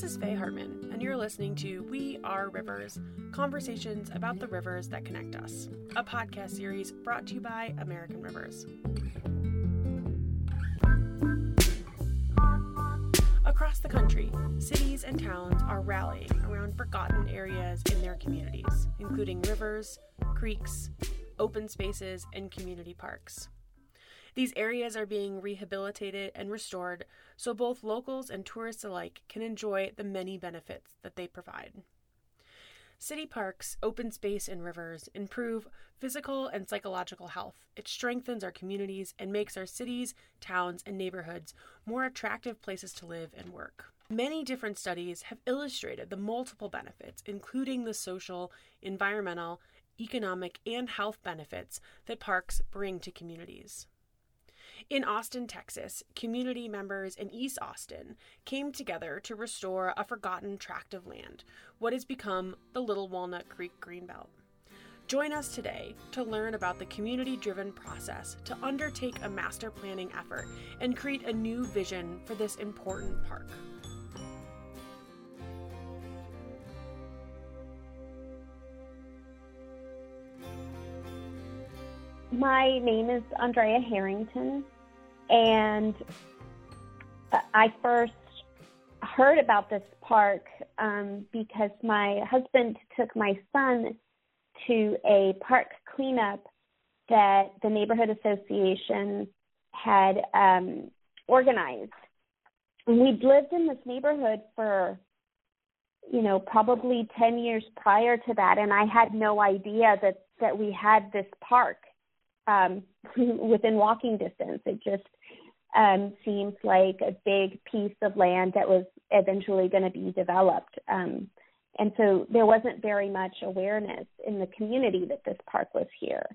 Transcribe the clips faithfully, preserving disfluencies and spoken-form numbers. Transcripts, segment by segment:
This is Faye Hartman, and you're listening to We Are Rivers, Conversations about the Rivers That Connect Us, a podcast series brought to you by American Rivers. Across the country, cities and towns are rallying around forgotten areas in their communities, including rivers, creeks, open spaces, and community parks. These areas are being rehabilitated and restored so both locals and tourists alike can enjoy the many benefits that they provide. City parks, open space, and rivers improve physical and psychological health. It strengthens our communities and makes our cities, towns, and neighborhoods more attractive places to live and work. Many different studies have illustrated the multiple benefits, including the social, environmental, economic, and health benefits that parks bring to communities. In Austin, Texas, community members in East Austin came together to restore a forgotten tract of land, what has become the Little Walnut Creek Greenbelt. Join us today to learn about the community-driven process to undertake a master planning effort and create a new vision for this important park. My name is Andrea Harrington, and I first heard about this park um, because my husband took my son to a park cleanup that the Neighborhood Association had um, organized. And we'd lived in this neighborhood for, you know, probably ten years prior to that, and I had no idea that, that we had this park. Um, within walking distance. It just um, seems like a big piece of land that was eventually going to be developed. Um, and so there wasn't very much awareness in the community that this park was here.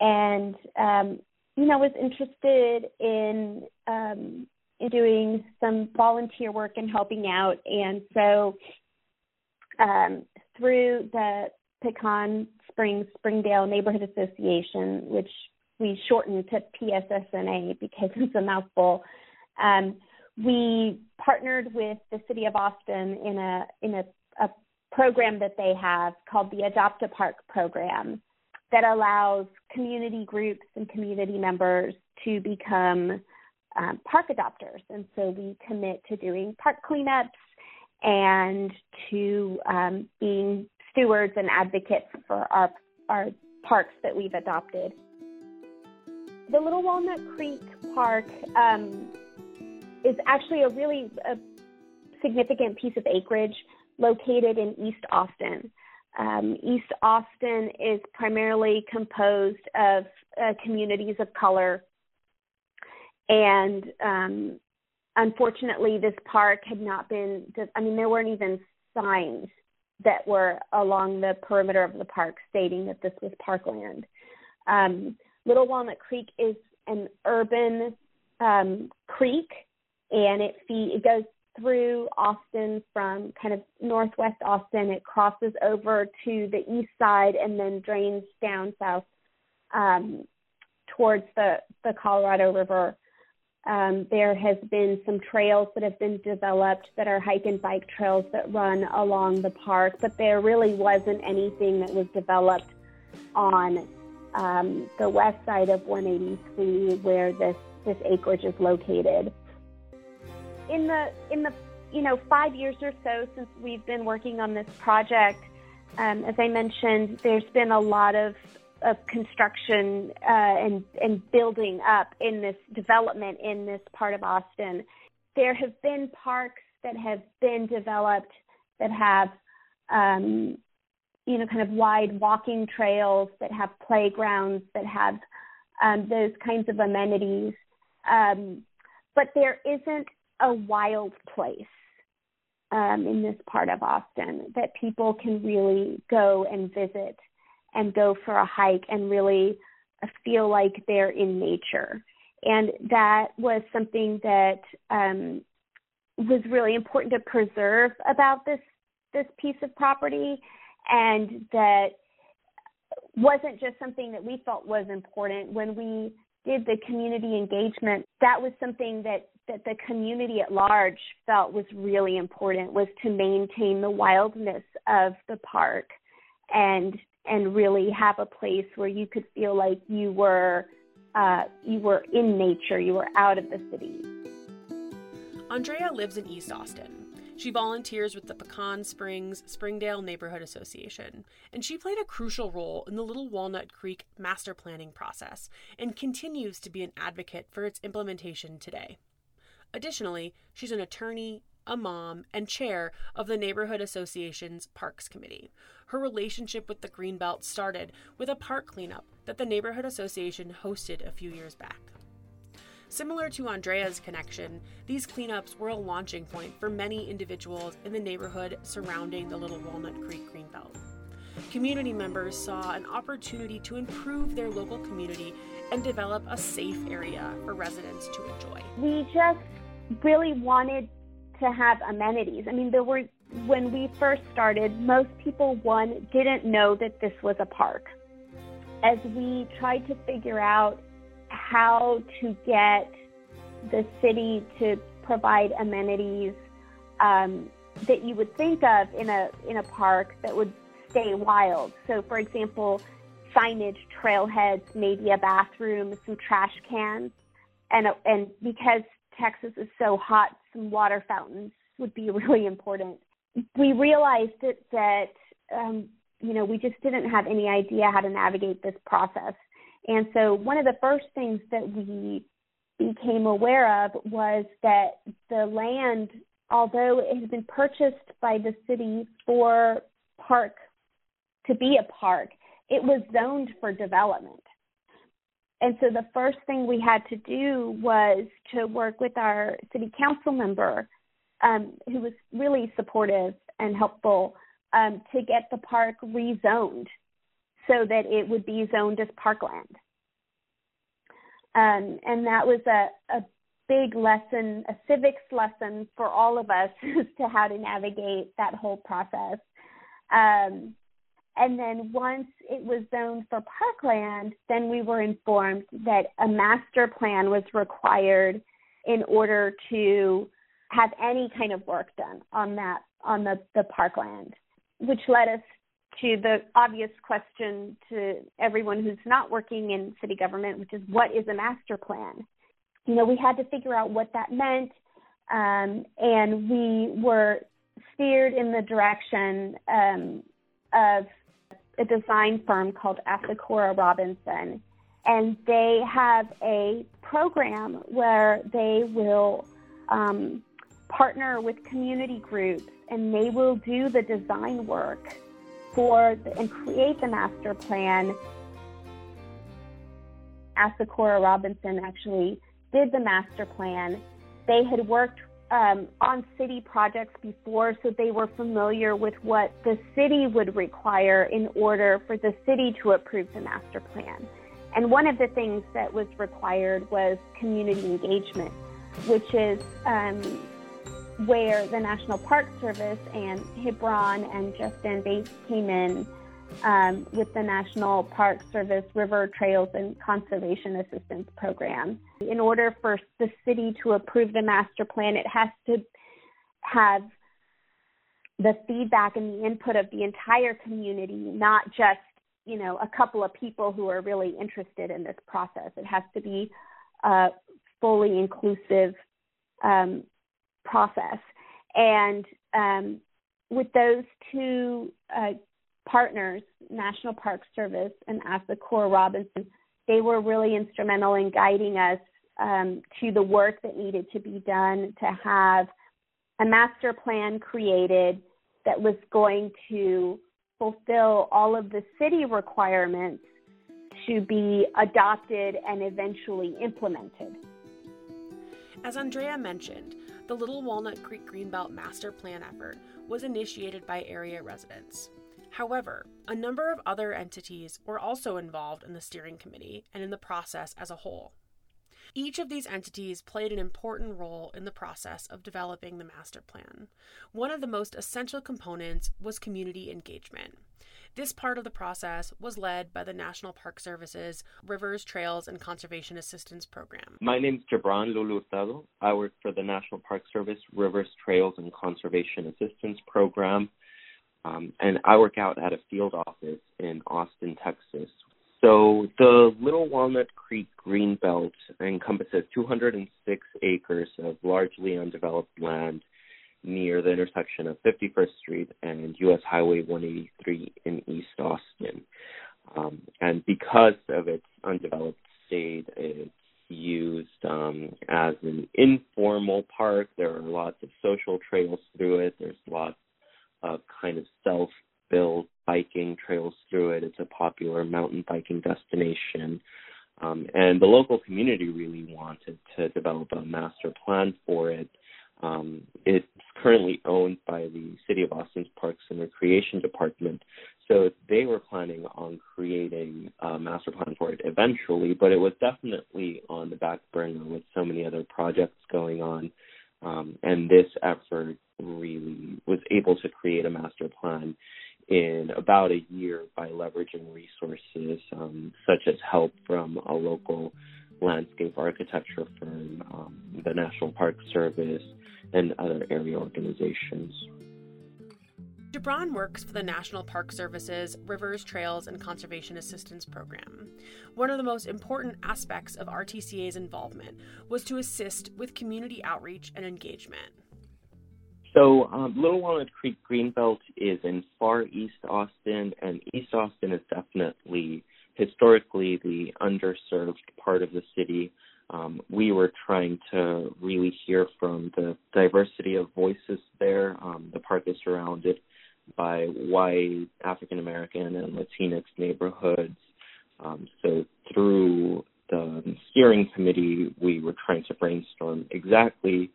And, um, you know, I was interested in, um, in doing some volunteer work and helping out. And so um, through the Pecan Springs Springdale Neighborhood Association, which we shortened to P S S N A because it's a mouthful. Um, we partnered with the City of Austin in a in a, a program that they have called the Adopt-a-Park program that allows community groups and community members to become um, park adopters. And so we commit to doing park cleanups and to um, being stewards and advocates for our, our parks that we've adopted. The Little Walnut Creek Park um, is actually a really a significant piece of acreage located in East Austin. Um, East Austin is primarily composed of uh, communities of color, and um, unfortunately this park had not been, I mean there weren't even signs that were along the perimeter of the park stating that this was parkland. Um, Little Walnut Creek is an urban um, creek, and it, fe- it goes through Austin from kind of northwest Austin. It crosses over to the east side and then drains down south um, towards the, the Colorado River. Um, there has been some trails that have been developed that are hike and bike trails that run along the park, but there really wasn't anything that was developed on um, the west side of one eighty-three where this, this acreage is located. In the, in the you know, five years or so since we've been working on this project, um, as I mentioned, there's been a lot of of construction uh, and, and building up in this development in this part of Austin. There have been parks that have been developed that have, um, you know, kind of wide walking trails, that have playgrounds, that have um, those kinds of amenities. Um, but there isn't a wild place um, in this part of Austin that people can really go and visit and go for a hike and really feel like they're in nature. And that was something that um, was really important to preserve about this this piece of property, and that wasn't just something that we felt was important. When we did the community engagement, that was something that, that the community at large felt was really important, was to maintain the wildness of the park and and really have a place where you could feel like you were uh, you were in nature, you were out of the city. Andrea lives in East Austin. She volunteers with the Pecan Springs Springdale Neighborhood Association, and she played a crucial role in the Little Walnut Creek master planning process and continues to be an advocate for its implementation today. Additionally, she's an attorney, a mom, and chair of the Neighborhood Association's Parks Committee. Her relationship with the Greenbelt started with a park cleanup that the Neighborhood Association hosted a few years back. Similar to Andrea's connection, these cleanups were a launching point for many individuals in the neighborhood surrounding the Little Walnut Creek Greenbelt. Community members saw an opportunity to improve their local community and develop a safe area for residents to enjoy. We just really wanted to have amenities. I mean, there were, when we first started, most people, one, didn't know that this was a park. As we tried to figure out how to get the city to provide amenities um, that you would think of in a in a park that would stay wild. So, for example, signage, trailheads, maybe a bathroom, some trash cans, and and because Texas is so hot, some water fountains would be really important. We realized that that um, you know we just didn't have any idea how to navigate this process. And so one of the first things that we became aware of was that the land, although it had been purchased by the city for park, to be a park, it was zoned for development. And so the first thing we had to do was to work with our city council member, um, who was really supportive and helpful, um, to get the park rezoned, so that it would be zoned as parkland. Um, and that was a, a big lesson, a civics lesson for all of us as to how to navigate that whole process. Um, and then once it was zoned for parkland, then we were informed that a master plan was required in order to have any kind of work done on that, on the, the parkland, which led us to the obvious question to everyone who's not working in city government, which is, what is a master plan? You know, we had to figure out what that meant, um, and we were steered in the direction um, of a design firm called Asakura Robinson, and they have a program where they will um, partner with community groups, and they will do the design work for the, and create the master plan. Asakura Robinson actually did the master plan. They had worked um, on city projects before, so they were familiar with what the city would require in order for the city to approve the master plan. And one of the things that was required was community engagement, which is um, where the National Park Service and Gibran and Justin Bates came in um, with the National Park Service, River, Trails, and Conservation Assistance Program. In order for the city to approve the master plan, it has to have the feedback and the input of the entire community, not just, you know, a couple of people who are really interested in this process. It has to be a fully inclusive um process. And um, with those two uh, partners, National Park Service and Asakura Robinson, they were really instrumental in guiding us um, to the work that needed to be done to have a master plan created that was going to fulfill all of the city requirements to be adopted and eventually implemented. As Andrea mentioned, the Little Walnut Creek Greenbelt Master Plan effort was initiated by area residents. However, a number of other entities were also involved in the steering committee and in the process as a whole. Each of these entities played an important role in the process of developing the master plan. One of the most essential components was community engagement. This part of the process was led by the National Park Service's Rivers, Trails, and Conservation Assistance Program. My name is Gibran Lulizado. I work for the National Park Service, Rivers, Trails, and Conservation Assistance Program, um, and I work out at a field office in Austin, Texas. So the Little Walnut Creek Greenbelt encompasses two hundred six acres of largely undeveloped land near the intersection of fifty-first Street and U S Highway one eighty-three in East Austin. Um, and because of its undeveloped state, it's used um, as an informal park. There are lots of social trails through it. There's lots of kind of self-built biking trails through it. It's a popular mountain biking destination. Um, and the local community really wanted to develop a master plan for it. Um, it's currently owned by the City of Austin's Parks and Recreation Department, so they were planning on creating a master plan for it eventually, but it was definitely on the back burner with so many other projects going on, um, and this effort really was able to create a master plan in about a year by leveraging resources um, such as help from a local landscape architecture firm, um, the National Park Service, and other area organizations. Gibran works for the National Park Service's Rivers, Trails, and Conservation Assistance Program. One of the most important aspects of R T C A's involvement was to assist with community outreach and engagement. So um, Little Walnut Creek Greenbelt is in far East Austin, and East Austin is definitely historically the underserved part of the city. Um, we were trying to really hear from the diversity of voices there. Um, the park is surrounded by white, African American, and Latinx neighborhoods. Um, so through the steering committee, we were trying to brainstorm exactly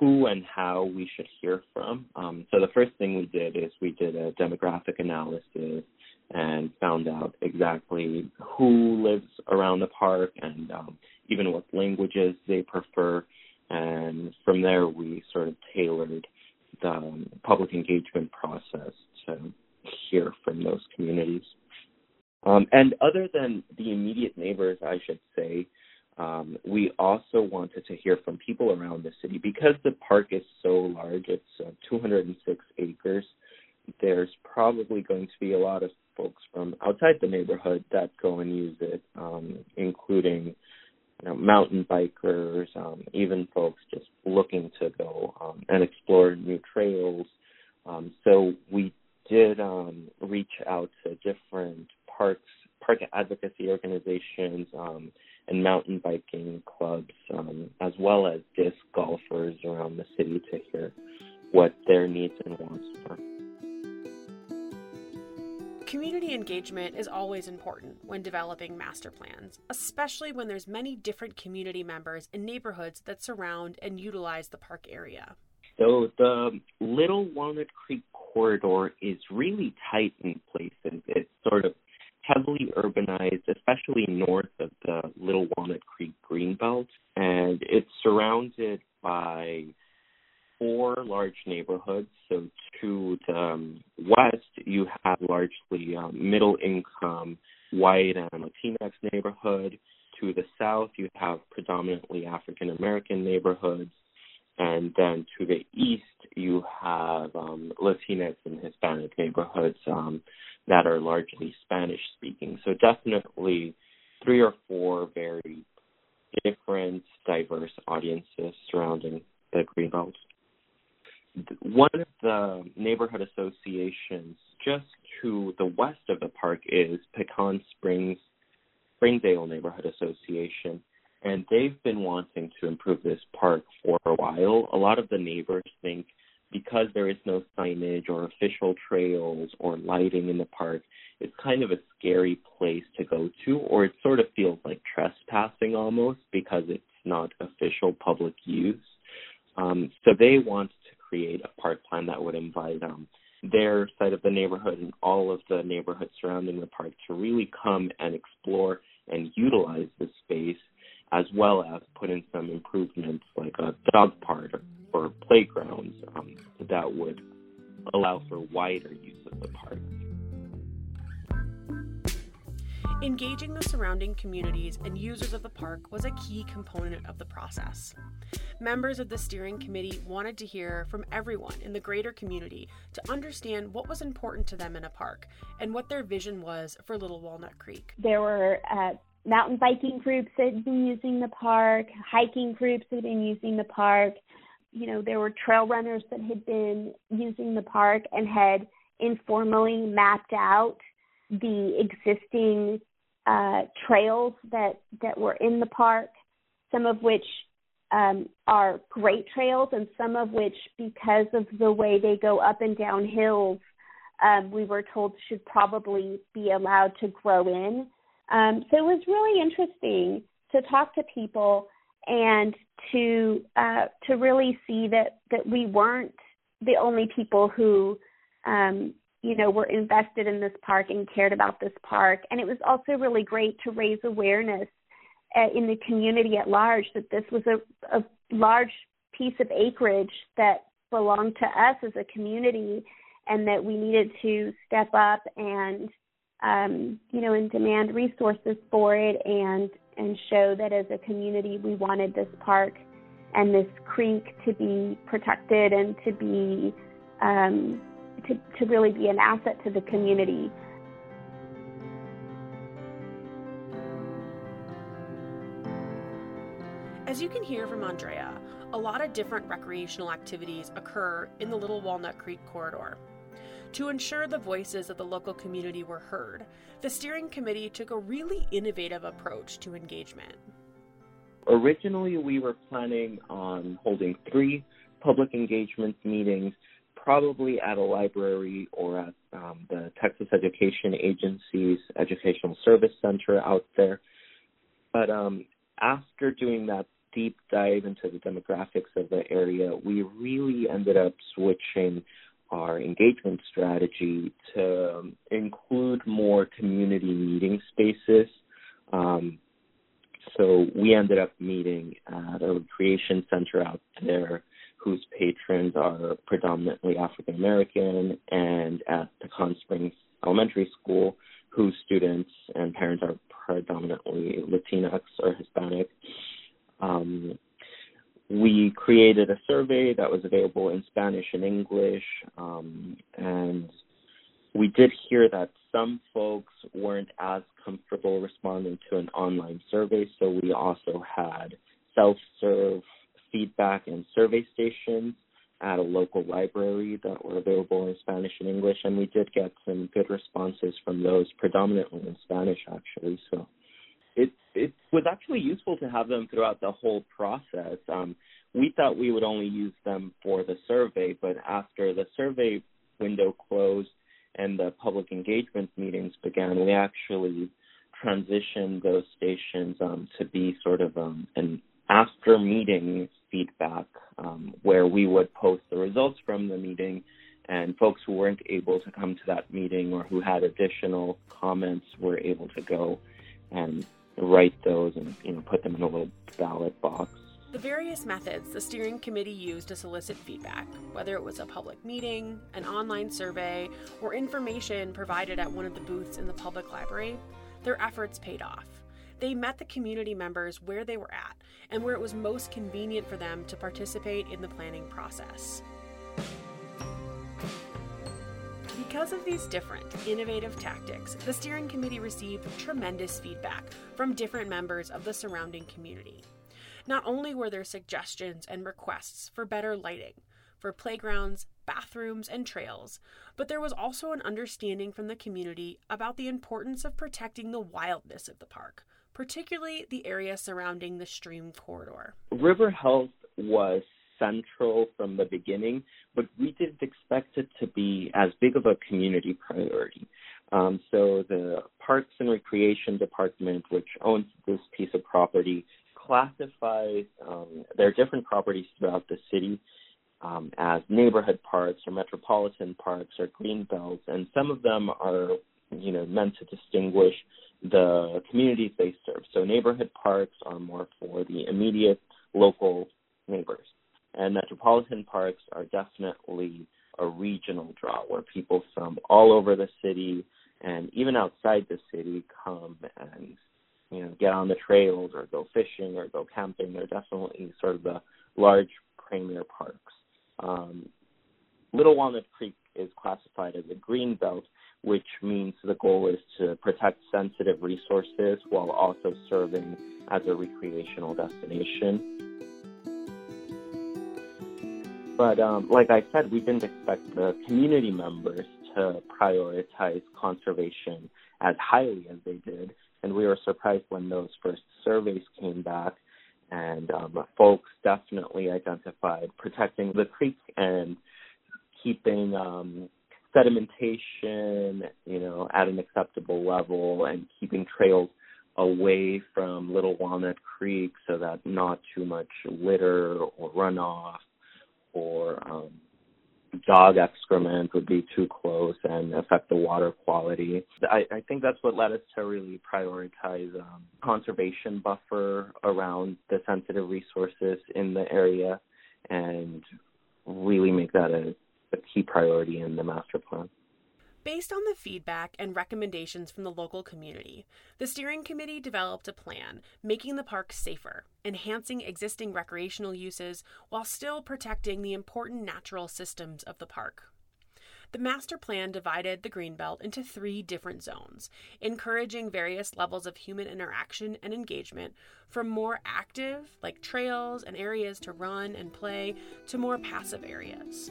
who and how we should hear from. Um, so the first thing we did is we did a demographic analysis and found out exactly who lives around the park and um, even what languages they prefer. And from there, we sort of tailored the um, public engagement process to hear from those communities. Um, and other than the immediate neighbors, I should say, Um, we also wanted to hear from people around the city. Because the park is so large, it's uh, two hundred six acres, there's probably going to be a lot of folks from outside the neighborhood that go and use it, um, including you know, mountain bikers, um, even folks just looking to go um, and explore new trails. Um, so we did um, reach out to different parks, park advocacy organizations, um, and mountain biking clubs, um, as well as disc golfers around the city to hear what their needs and wants are. Community engagement is always important when developing master plans, especially when there's many different community members in neighborhoods that surround and utilize the park area. So the Little Walnut Creek corridor is really tight in places. It's sort of heavily urbanized, especially north of the Little Walnut Creek Greenbelt, and it's surrounded by four large neighborhoods. So to the um, west, you have largely um, middle-income, white and Latinx neighborhood. To the south, you have predominantly African-American neighborhoods. And then to the east, you have um, Latinx and Hispanic neighborhoods um, that are largely Spanish-speaking. So definitely three or four very different, diverse audiences surrounding the Greenbelt. One of the neighborhood associations just to the west of the park is Pecan Springs Springdale Neighborhood Association. And they've been wanting to improve this park for a while. A lot of the neighbors think because there is no signage or official trails or lighting in the park, it's kind of a scary place to go to, or it sort of feels like trespassing almost because it's not official public use. Um, so they want to create a park plan that would invite um, their side of the neighborhood and all of the neighborhoods surrounding the park to really come and explore and utilize the space as well as put in some improvements like a dog park or playgrounds um, that would allow for wider use of the park. Engaging the surrounding communities and users of the park was a key component of the process. Members of the steering committee wanted to hear from everyone in the greater community to understand what was important to them in a park and what their vision was for Little Walnut Creek. There were uh, mountain biking groups that had been using the park, hiking groups that had been using the park. You know, there were trail runners that had been using the park and had informally mapped out the existing uh, trails that, that were in the park, some of which um, are great trails and some of which, because of the way they go up and down hills, um, we were told should probably be allowed to grow in. Um, so it was really interesting to talk to people and to uh, to really see that, that we weren't the only people who um, you know, were invested in this park and cared about this park. And it was also really great to raise awareness uh, in the community at large that this was a, a large piece of acreage that belonged to us as a community and that we needed to step up and, um, you know, and demand resources for it and, and show that as a community we wanted this park and this creek to be protected and to be, um, To, to really be an asset to the community. As you can hear from Andrea, a lot of different recreational activities occur in the Little Walnut Creek corridor. To ensure the voices of the local community were heard, the steering committee took a really innovative approach to engagement. Originally, we were planning on holding three public engagement meetings, probably at a library or at um, the Texas Education Agency's Educational Service Center out there. But um, after doing that deep dive into the demographics of the area, we really ended up switching our engagement strategy to um, include more community meeting spaces. Um, so we ended up meeting at a recreation center out there whose patrons are predominantly African American, and at Pecan Springs Elementary School, whose students and parents are predominantly Latinx or Hispanic. Um, we created a survey that was available in Spanish and English, um, and we did hear that some folks weren't as comfortable responding to an online survey, so we also had self-serve feedback and survey stations at a local library that were available in Spanish and English, and we did get some good responses from those, predominantly in Spanish, actually. So it, it was actually useful to have them throughout the whole process. Um, we thought we would only use them for the survey, but after the survey window closed and the public engagement meetings began, we actually transitioned those stations um, to be sort of um, an after meeting feedback, um, where we would post the results from the meeting, and folks who weren't able to come to that meeting or who had additional comments were able to go and write those and, you know, put them in a little ballot box. The various methods the steering committee used to solicit feedback, whether it was a public meeting, an online survey, or information provided at one of the booths in the public library, their efforts paid off. They met the community members where they were at and where it was most convenient for them to participate in the planning process. Because of these different, innovative tactics, the steering committee received tremendous feedback from different members of the surrounding community. Not only were there suggestions and requests for better lighting, for playgrounds, bathrooms, and trails, but there was also an understanding from the community about the importance of protecting the wildness of the park, particularly the area surrounding the stream corridor. River health was central from the beginning, but we didn't expect it to be as big of a community priority. Um, so the Parks and Recreation Department, which owns this piece of property, classifies um, their different properties throughout the city um, as neighborhood parks or metropolitan parks or green belts, and some of them are you know, meant to distinguish the communities they serve. So neighborhood parks are more for the immediate local neighbors, and metropolitan parks are definitely a regional draw where people from all over the city and even outside the city come and, you know, get on the trails or go fishing or go camping. They're definitely sort of the large premier parks. Um, Little Walnut Creek is classified as a green belt, which means the goal is to protect sensitive resources while also serving as a recreational destination. But um, like I said, we didn't expect the community members to prioritize conservation as highly as they did, and we were surprised when those first surveys came back, and um, folks definitely identified protecting the creek and keeping um, sedimentation, you know, at an acceptable level, and keeping trails away from Little Walnut Creek so that not too much litter or runoff or um, dog excrement would be too close and affect the water quality. I, I think that's what led us to really prioritize um, conservation buffer around the sensitive resources in the area and really make that a, a key priority in the master plan. Based on the feedback and recommendations from the local community, the steering committee developed a plan, making the park safer, enhancing existing recreational uses, while still protecting the important natural systems of the park. The master plan divided the Greenbelt into three different zones, encouraging various levels of human interaction and engagement, from more active, like trails and areas to run and play, to more passive areas.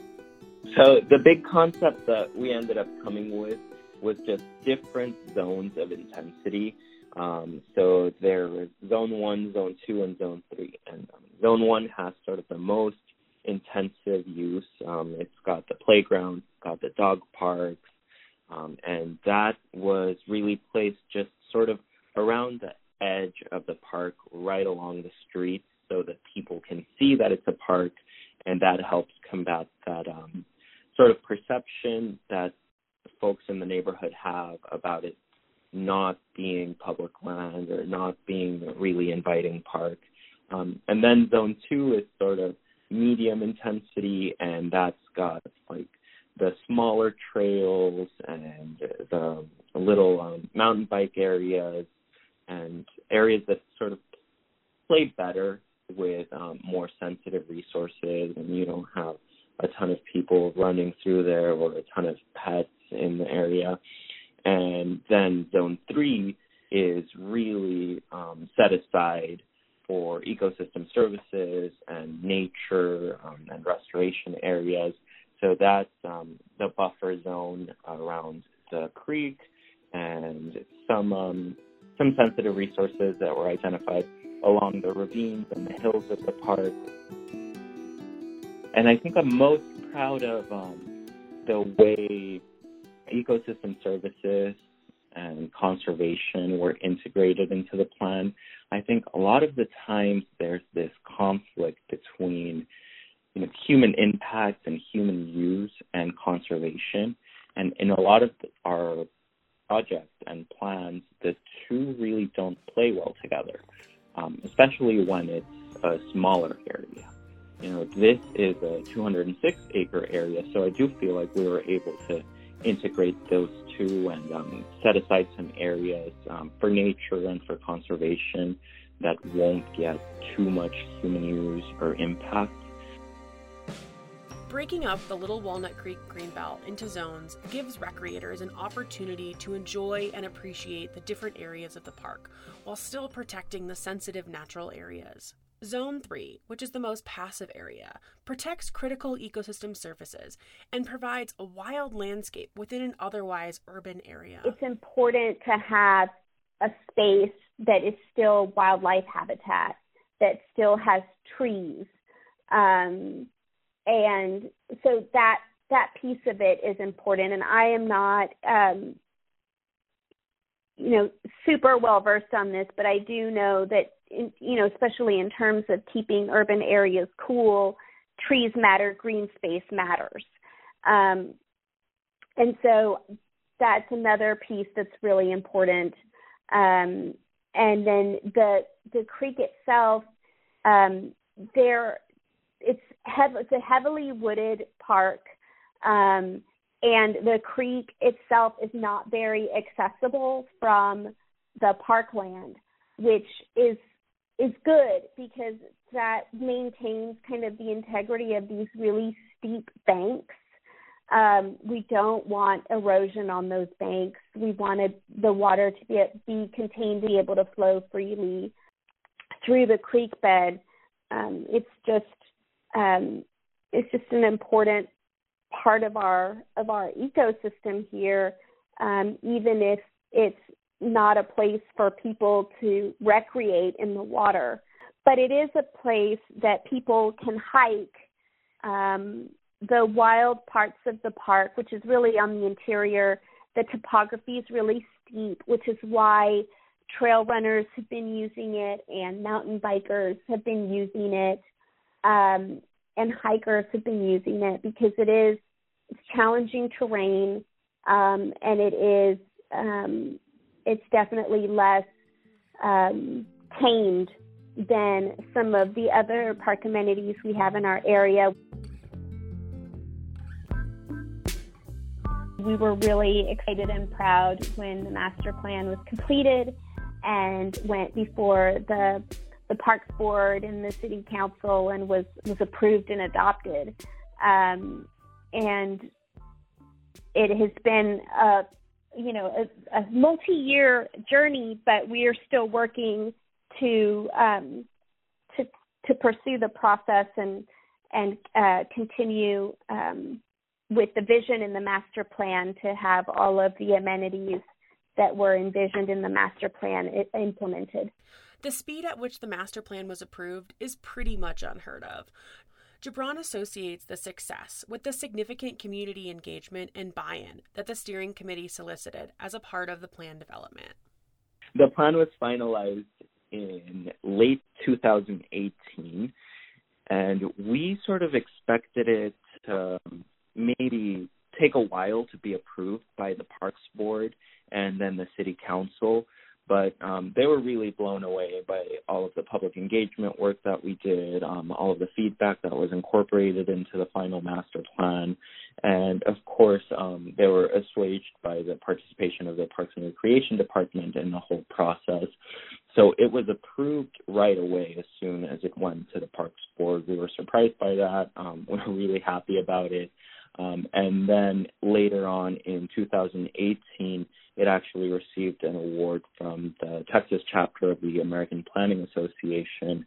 So the big concept that we ended up coming with was just different zones of intensity. Um, so there was zone one, zone two, and zone three. And um, zone one has sort of the most intensive use. Um, it's got the playground, it's got the dog parks, um, and that was really placed just sort of around the edge of the park, right along the street, so that people can see that it's a park, and that helps combat that um, sort of perception that folks in the neighborhood have about it not being public land or not being a really inviting park. Um, and then zone two is sort of medium intensity, and that's got like the smaller trails and the little um, mountain bike areas and areas that sort of play better with um, more sensitive resources, and you don't have a ton of people running through there or a ton of pets in the area. And then zone three is really um, set aside for ecosystem services and nature um, and restoration areas. So that's um, the buffer zone around the creek and some um, some sensitive resources that were identified along the ravines and the hills of the park. And I think I'm most proud of um, the way ecosystem services and conservation were integrated into the plan. I think a lot of the times there's this conflict between, you know, human impact and human use and conservation. And in a lot of our projects and plans, the two really don't play well together. Um, especially when it's a smaller area. You know, this is a two hundred six acre area, so I do feel like we were able to integrate those two and um, set aside some areas um, for nature and for conservation that won't get too much human use or impact. Breaking up the Little Walnut Creek Greenbelt into zones gives recreators an opportunity to enjoy and appreciate the different areas of the park, while still protecting the sensitive natural areas. Zone three, which is the most passive area, protects critical ecosystem services and provides a wild landscape within an otherwise urban area. It's important to have a space that is still wildlife habitat, that still has trees, um, and so that that piece of it is important. And I am not, um, you know, super well-versed on this, but I do know that, in, you know, especially in terms of keeping urban areas cool, trees matter, green space matters. Um, and so that's another piece that's really important. Um, and then the the creek itself, um, there it's hev- it's a heavily wooded park, um, and the creek itself is not very accessible from the parkland, which is is good because that maintains kind of the integrity of these really steep banks. Um, we don't want erosion on those banks. We wanted the water to be, be contained, to be able to flow freely through the creek bed. Um, it's just um, it's just an important part of our of our ecosystem here, um, even if it's not a place for people to recreate in the water. But it is a place that people can hike. Um, the wild parts of the park, which is really on the interior, the topography is really steep, which is why trail runners have been using it and mountain bikers have been using it, um, and hikers have been using it, because it is it's challenging terrain, um, and it is um, it's definitely less um, tamed than some of the other park amenities we have in our area. We were really excited and proud when the master plan was completed and went before the the Parks Board and the City Council and was, was approved and adopted. Um, and it has been a you know a, a multi-year journey, but we are still working to um, to to pursue the process and and uh, continue. Um, with the vision in the master plan to have all of the amenities that were envisioned in the master plan implemented. The speed at which the master plan was approved is pretty much unheard of. Gibran associates the success with the significant community engagement and buy-in that the steering committee solicited as a part of the plan development. The plan was finalized in late two thousand eighteen, and we sort of expected it to um, maybe take a while to be approved by the Parks Board and then the City Council, but um, they were really blown away by all of the public engagement work that we did, um, all of the feedback that was incorporated into the final master plan, and of course um, they were assuaged by the participation of the Parks and Recreation Department in the whole process. So it was approved right away as soon as it went to the Parks Board. We were surprised by that. Um, we were really happy about it. Um, and then later on in two thousand eighteen, it actually received an award from the Texas chapter of the American Planning Association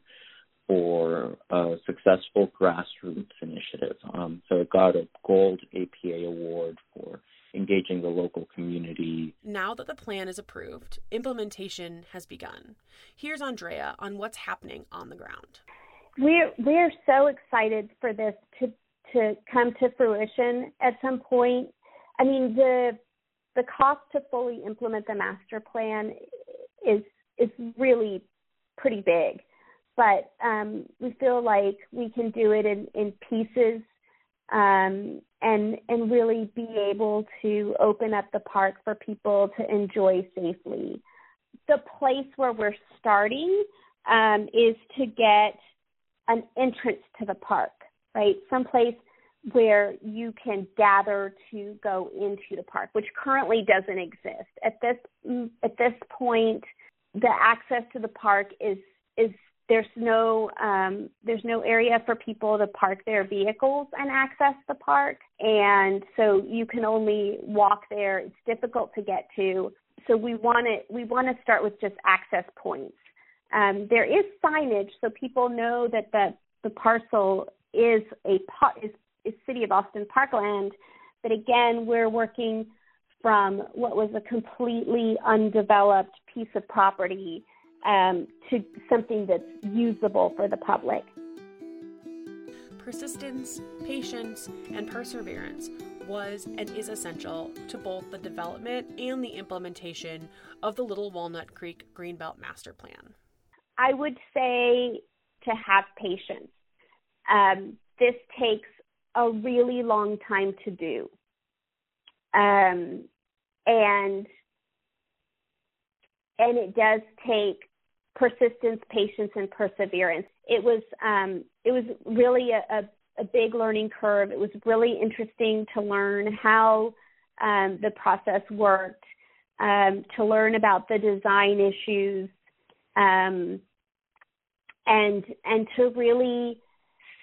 for a successful grassroots initiative. Um, so it got a gold A P A award for engaging the local community. Now that the plan is approved, implementation has begun. Here's Andrea on what's happening on the ground. We're, we're so excited for this to to come to fruition at some point. I mean, the the cost to fully implement the master plan is is really pretty big, but um, we feel like we can do it in, in pieces um, and and really be able to open up the park for people to enjoy safely. The place where we're starting um, is to get an entrance to the park. Right, someplace where you can gather to go into the park, which currently doesn't exist. At this at this point, the access to the park is is there's no um, there's no area for people to park their vehicles and access the park, and so you can only walk there. It's difficult to get to. So we want to we want to start with just access points. Um, there is signage, so people know that the the parcel is a is, is City of Austin parkland, but again, we're working from what was a completely undeveloped piece of property um, to something that's usable for the public. Persistence, patience, and perseverance was and is essential to both the development and the implementation of the Little Walnut Creek Greenbelt Master Plan. I would say to have patience. Um, this takes a really long time to do. Um, And and it does take persistence, patience, and perseverance. It was um, it was really a, a, a big learning curve. It was really interesting to learn how um, the process worked, um, to learn about the design issues, um, and and to really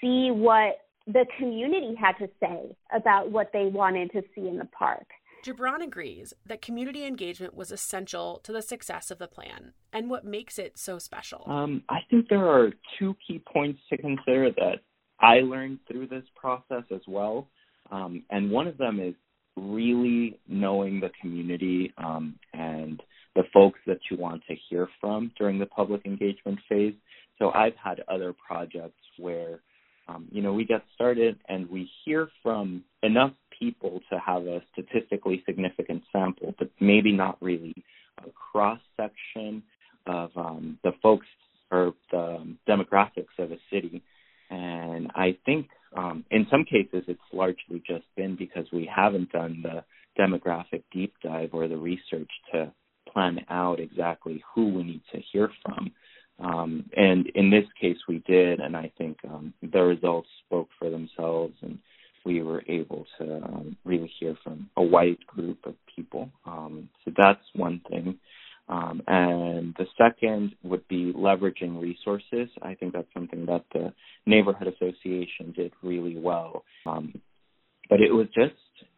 see what the community had to say about what they wanted to see in the park. Gibran agrees that community engagement was essential to the success of the plan and what makes it so special. Um, I think there are two key points to consider that I learned through this process as well. Um, and one of them is really knowing the community um, and the folks that you want to hear from during the public engagement phase. So I've had other projects where, um, you know, we get started and we hear from enough people to have a statistically significant sample, but maybe not really a cross-section of um, the folks or the demographics of a city. And I think um, in some cases it's largely just been because we haven't done the demographic deep dive or the research to plan out exactly who we need to hear from. Um, and in this case we did, and I think um, the results spoke for themselves, and we were able to um, really hear from a wide group of people. Um, so that's one thing. Um, and the second would be leveraging resources. I think that's something that the Neighborhood Association did really well. Um, but it was just,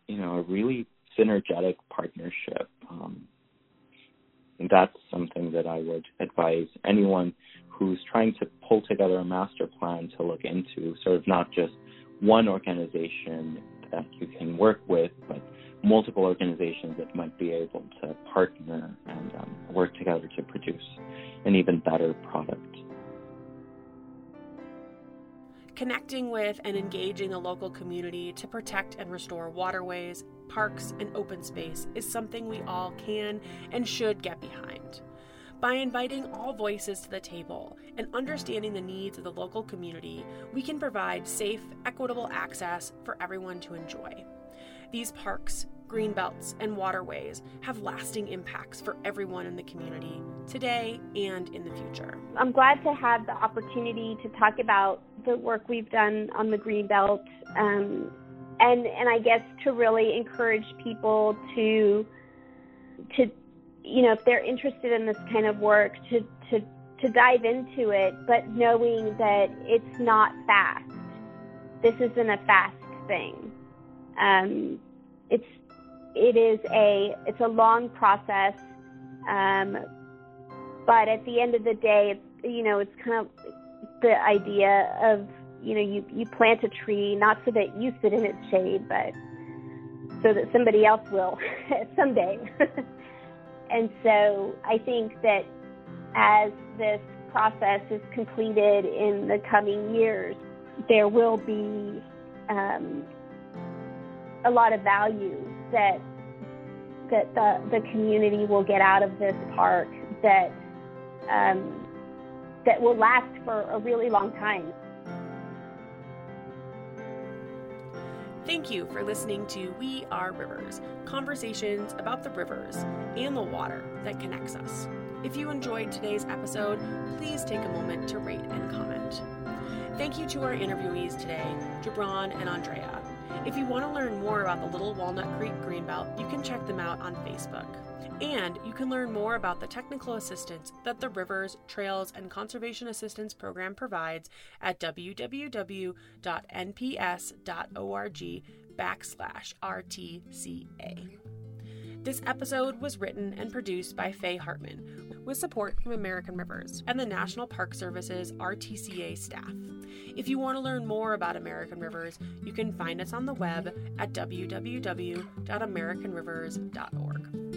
you know, a really synergetic partnership. Um, and that's something that I would advise anyone who's trying to pull together a master plan to look into, sort of not just one organization that you can work with, but multiple organizations that might be able to partner and um, work together to produce an even better product. Connecting with and engaging the local community to protect and restore waterways, parks, and open space is something we all can and should get behind. By inviting all voices to the table and understanding the needs of the local community, we can provide safe, equitable access for everyone to enjoy. These parks, greenbelts, and waterways have lasting impacts for everyone in the community today and in the future. I'm glad to have the opportunity to talk about the work we've done on the greenbelt, um, and and I guess to really encourage people to to. you know, if they're interested in this kind of work, to, to, to dive into it, but knowing that it's not fast. This isn't a fast thing. Um, it's, it is a, it's a long process. Um, but at the end of the day, it's, you know, it's kind of the idea of, you know, you, you plant a tree, not so that you sit in its shade, but so that somebody else will someday. And so I think that as this process is completed in the coming years, there will be um, a lot of value that that the, the community will get out of this park that um, that will last for a really long time. Thank you for listening to We Are Rivers, conversations about the rivers and the water that connects us. If you enjoyed today's episode, please take a moment to rate and comment. Thank you to our interviewees today, Gibran and Andrea. If you want to learn more about the Little Walnut Creek Greenbelt, you can check them out on Facebook. And you can learn more about the technical assistance that the Rivers, Trails, and Conservation Assistance Program provides at w w w dot n p s dot org backslash R T C A. This episode was written and produced by Faye Hartman with support from American Rivers and the National Park Service's R T C A staff. If you want to learn more about American Rivers, you can find us on the web at w w w dot american rivers dot org.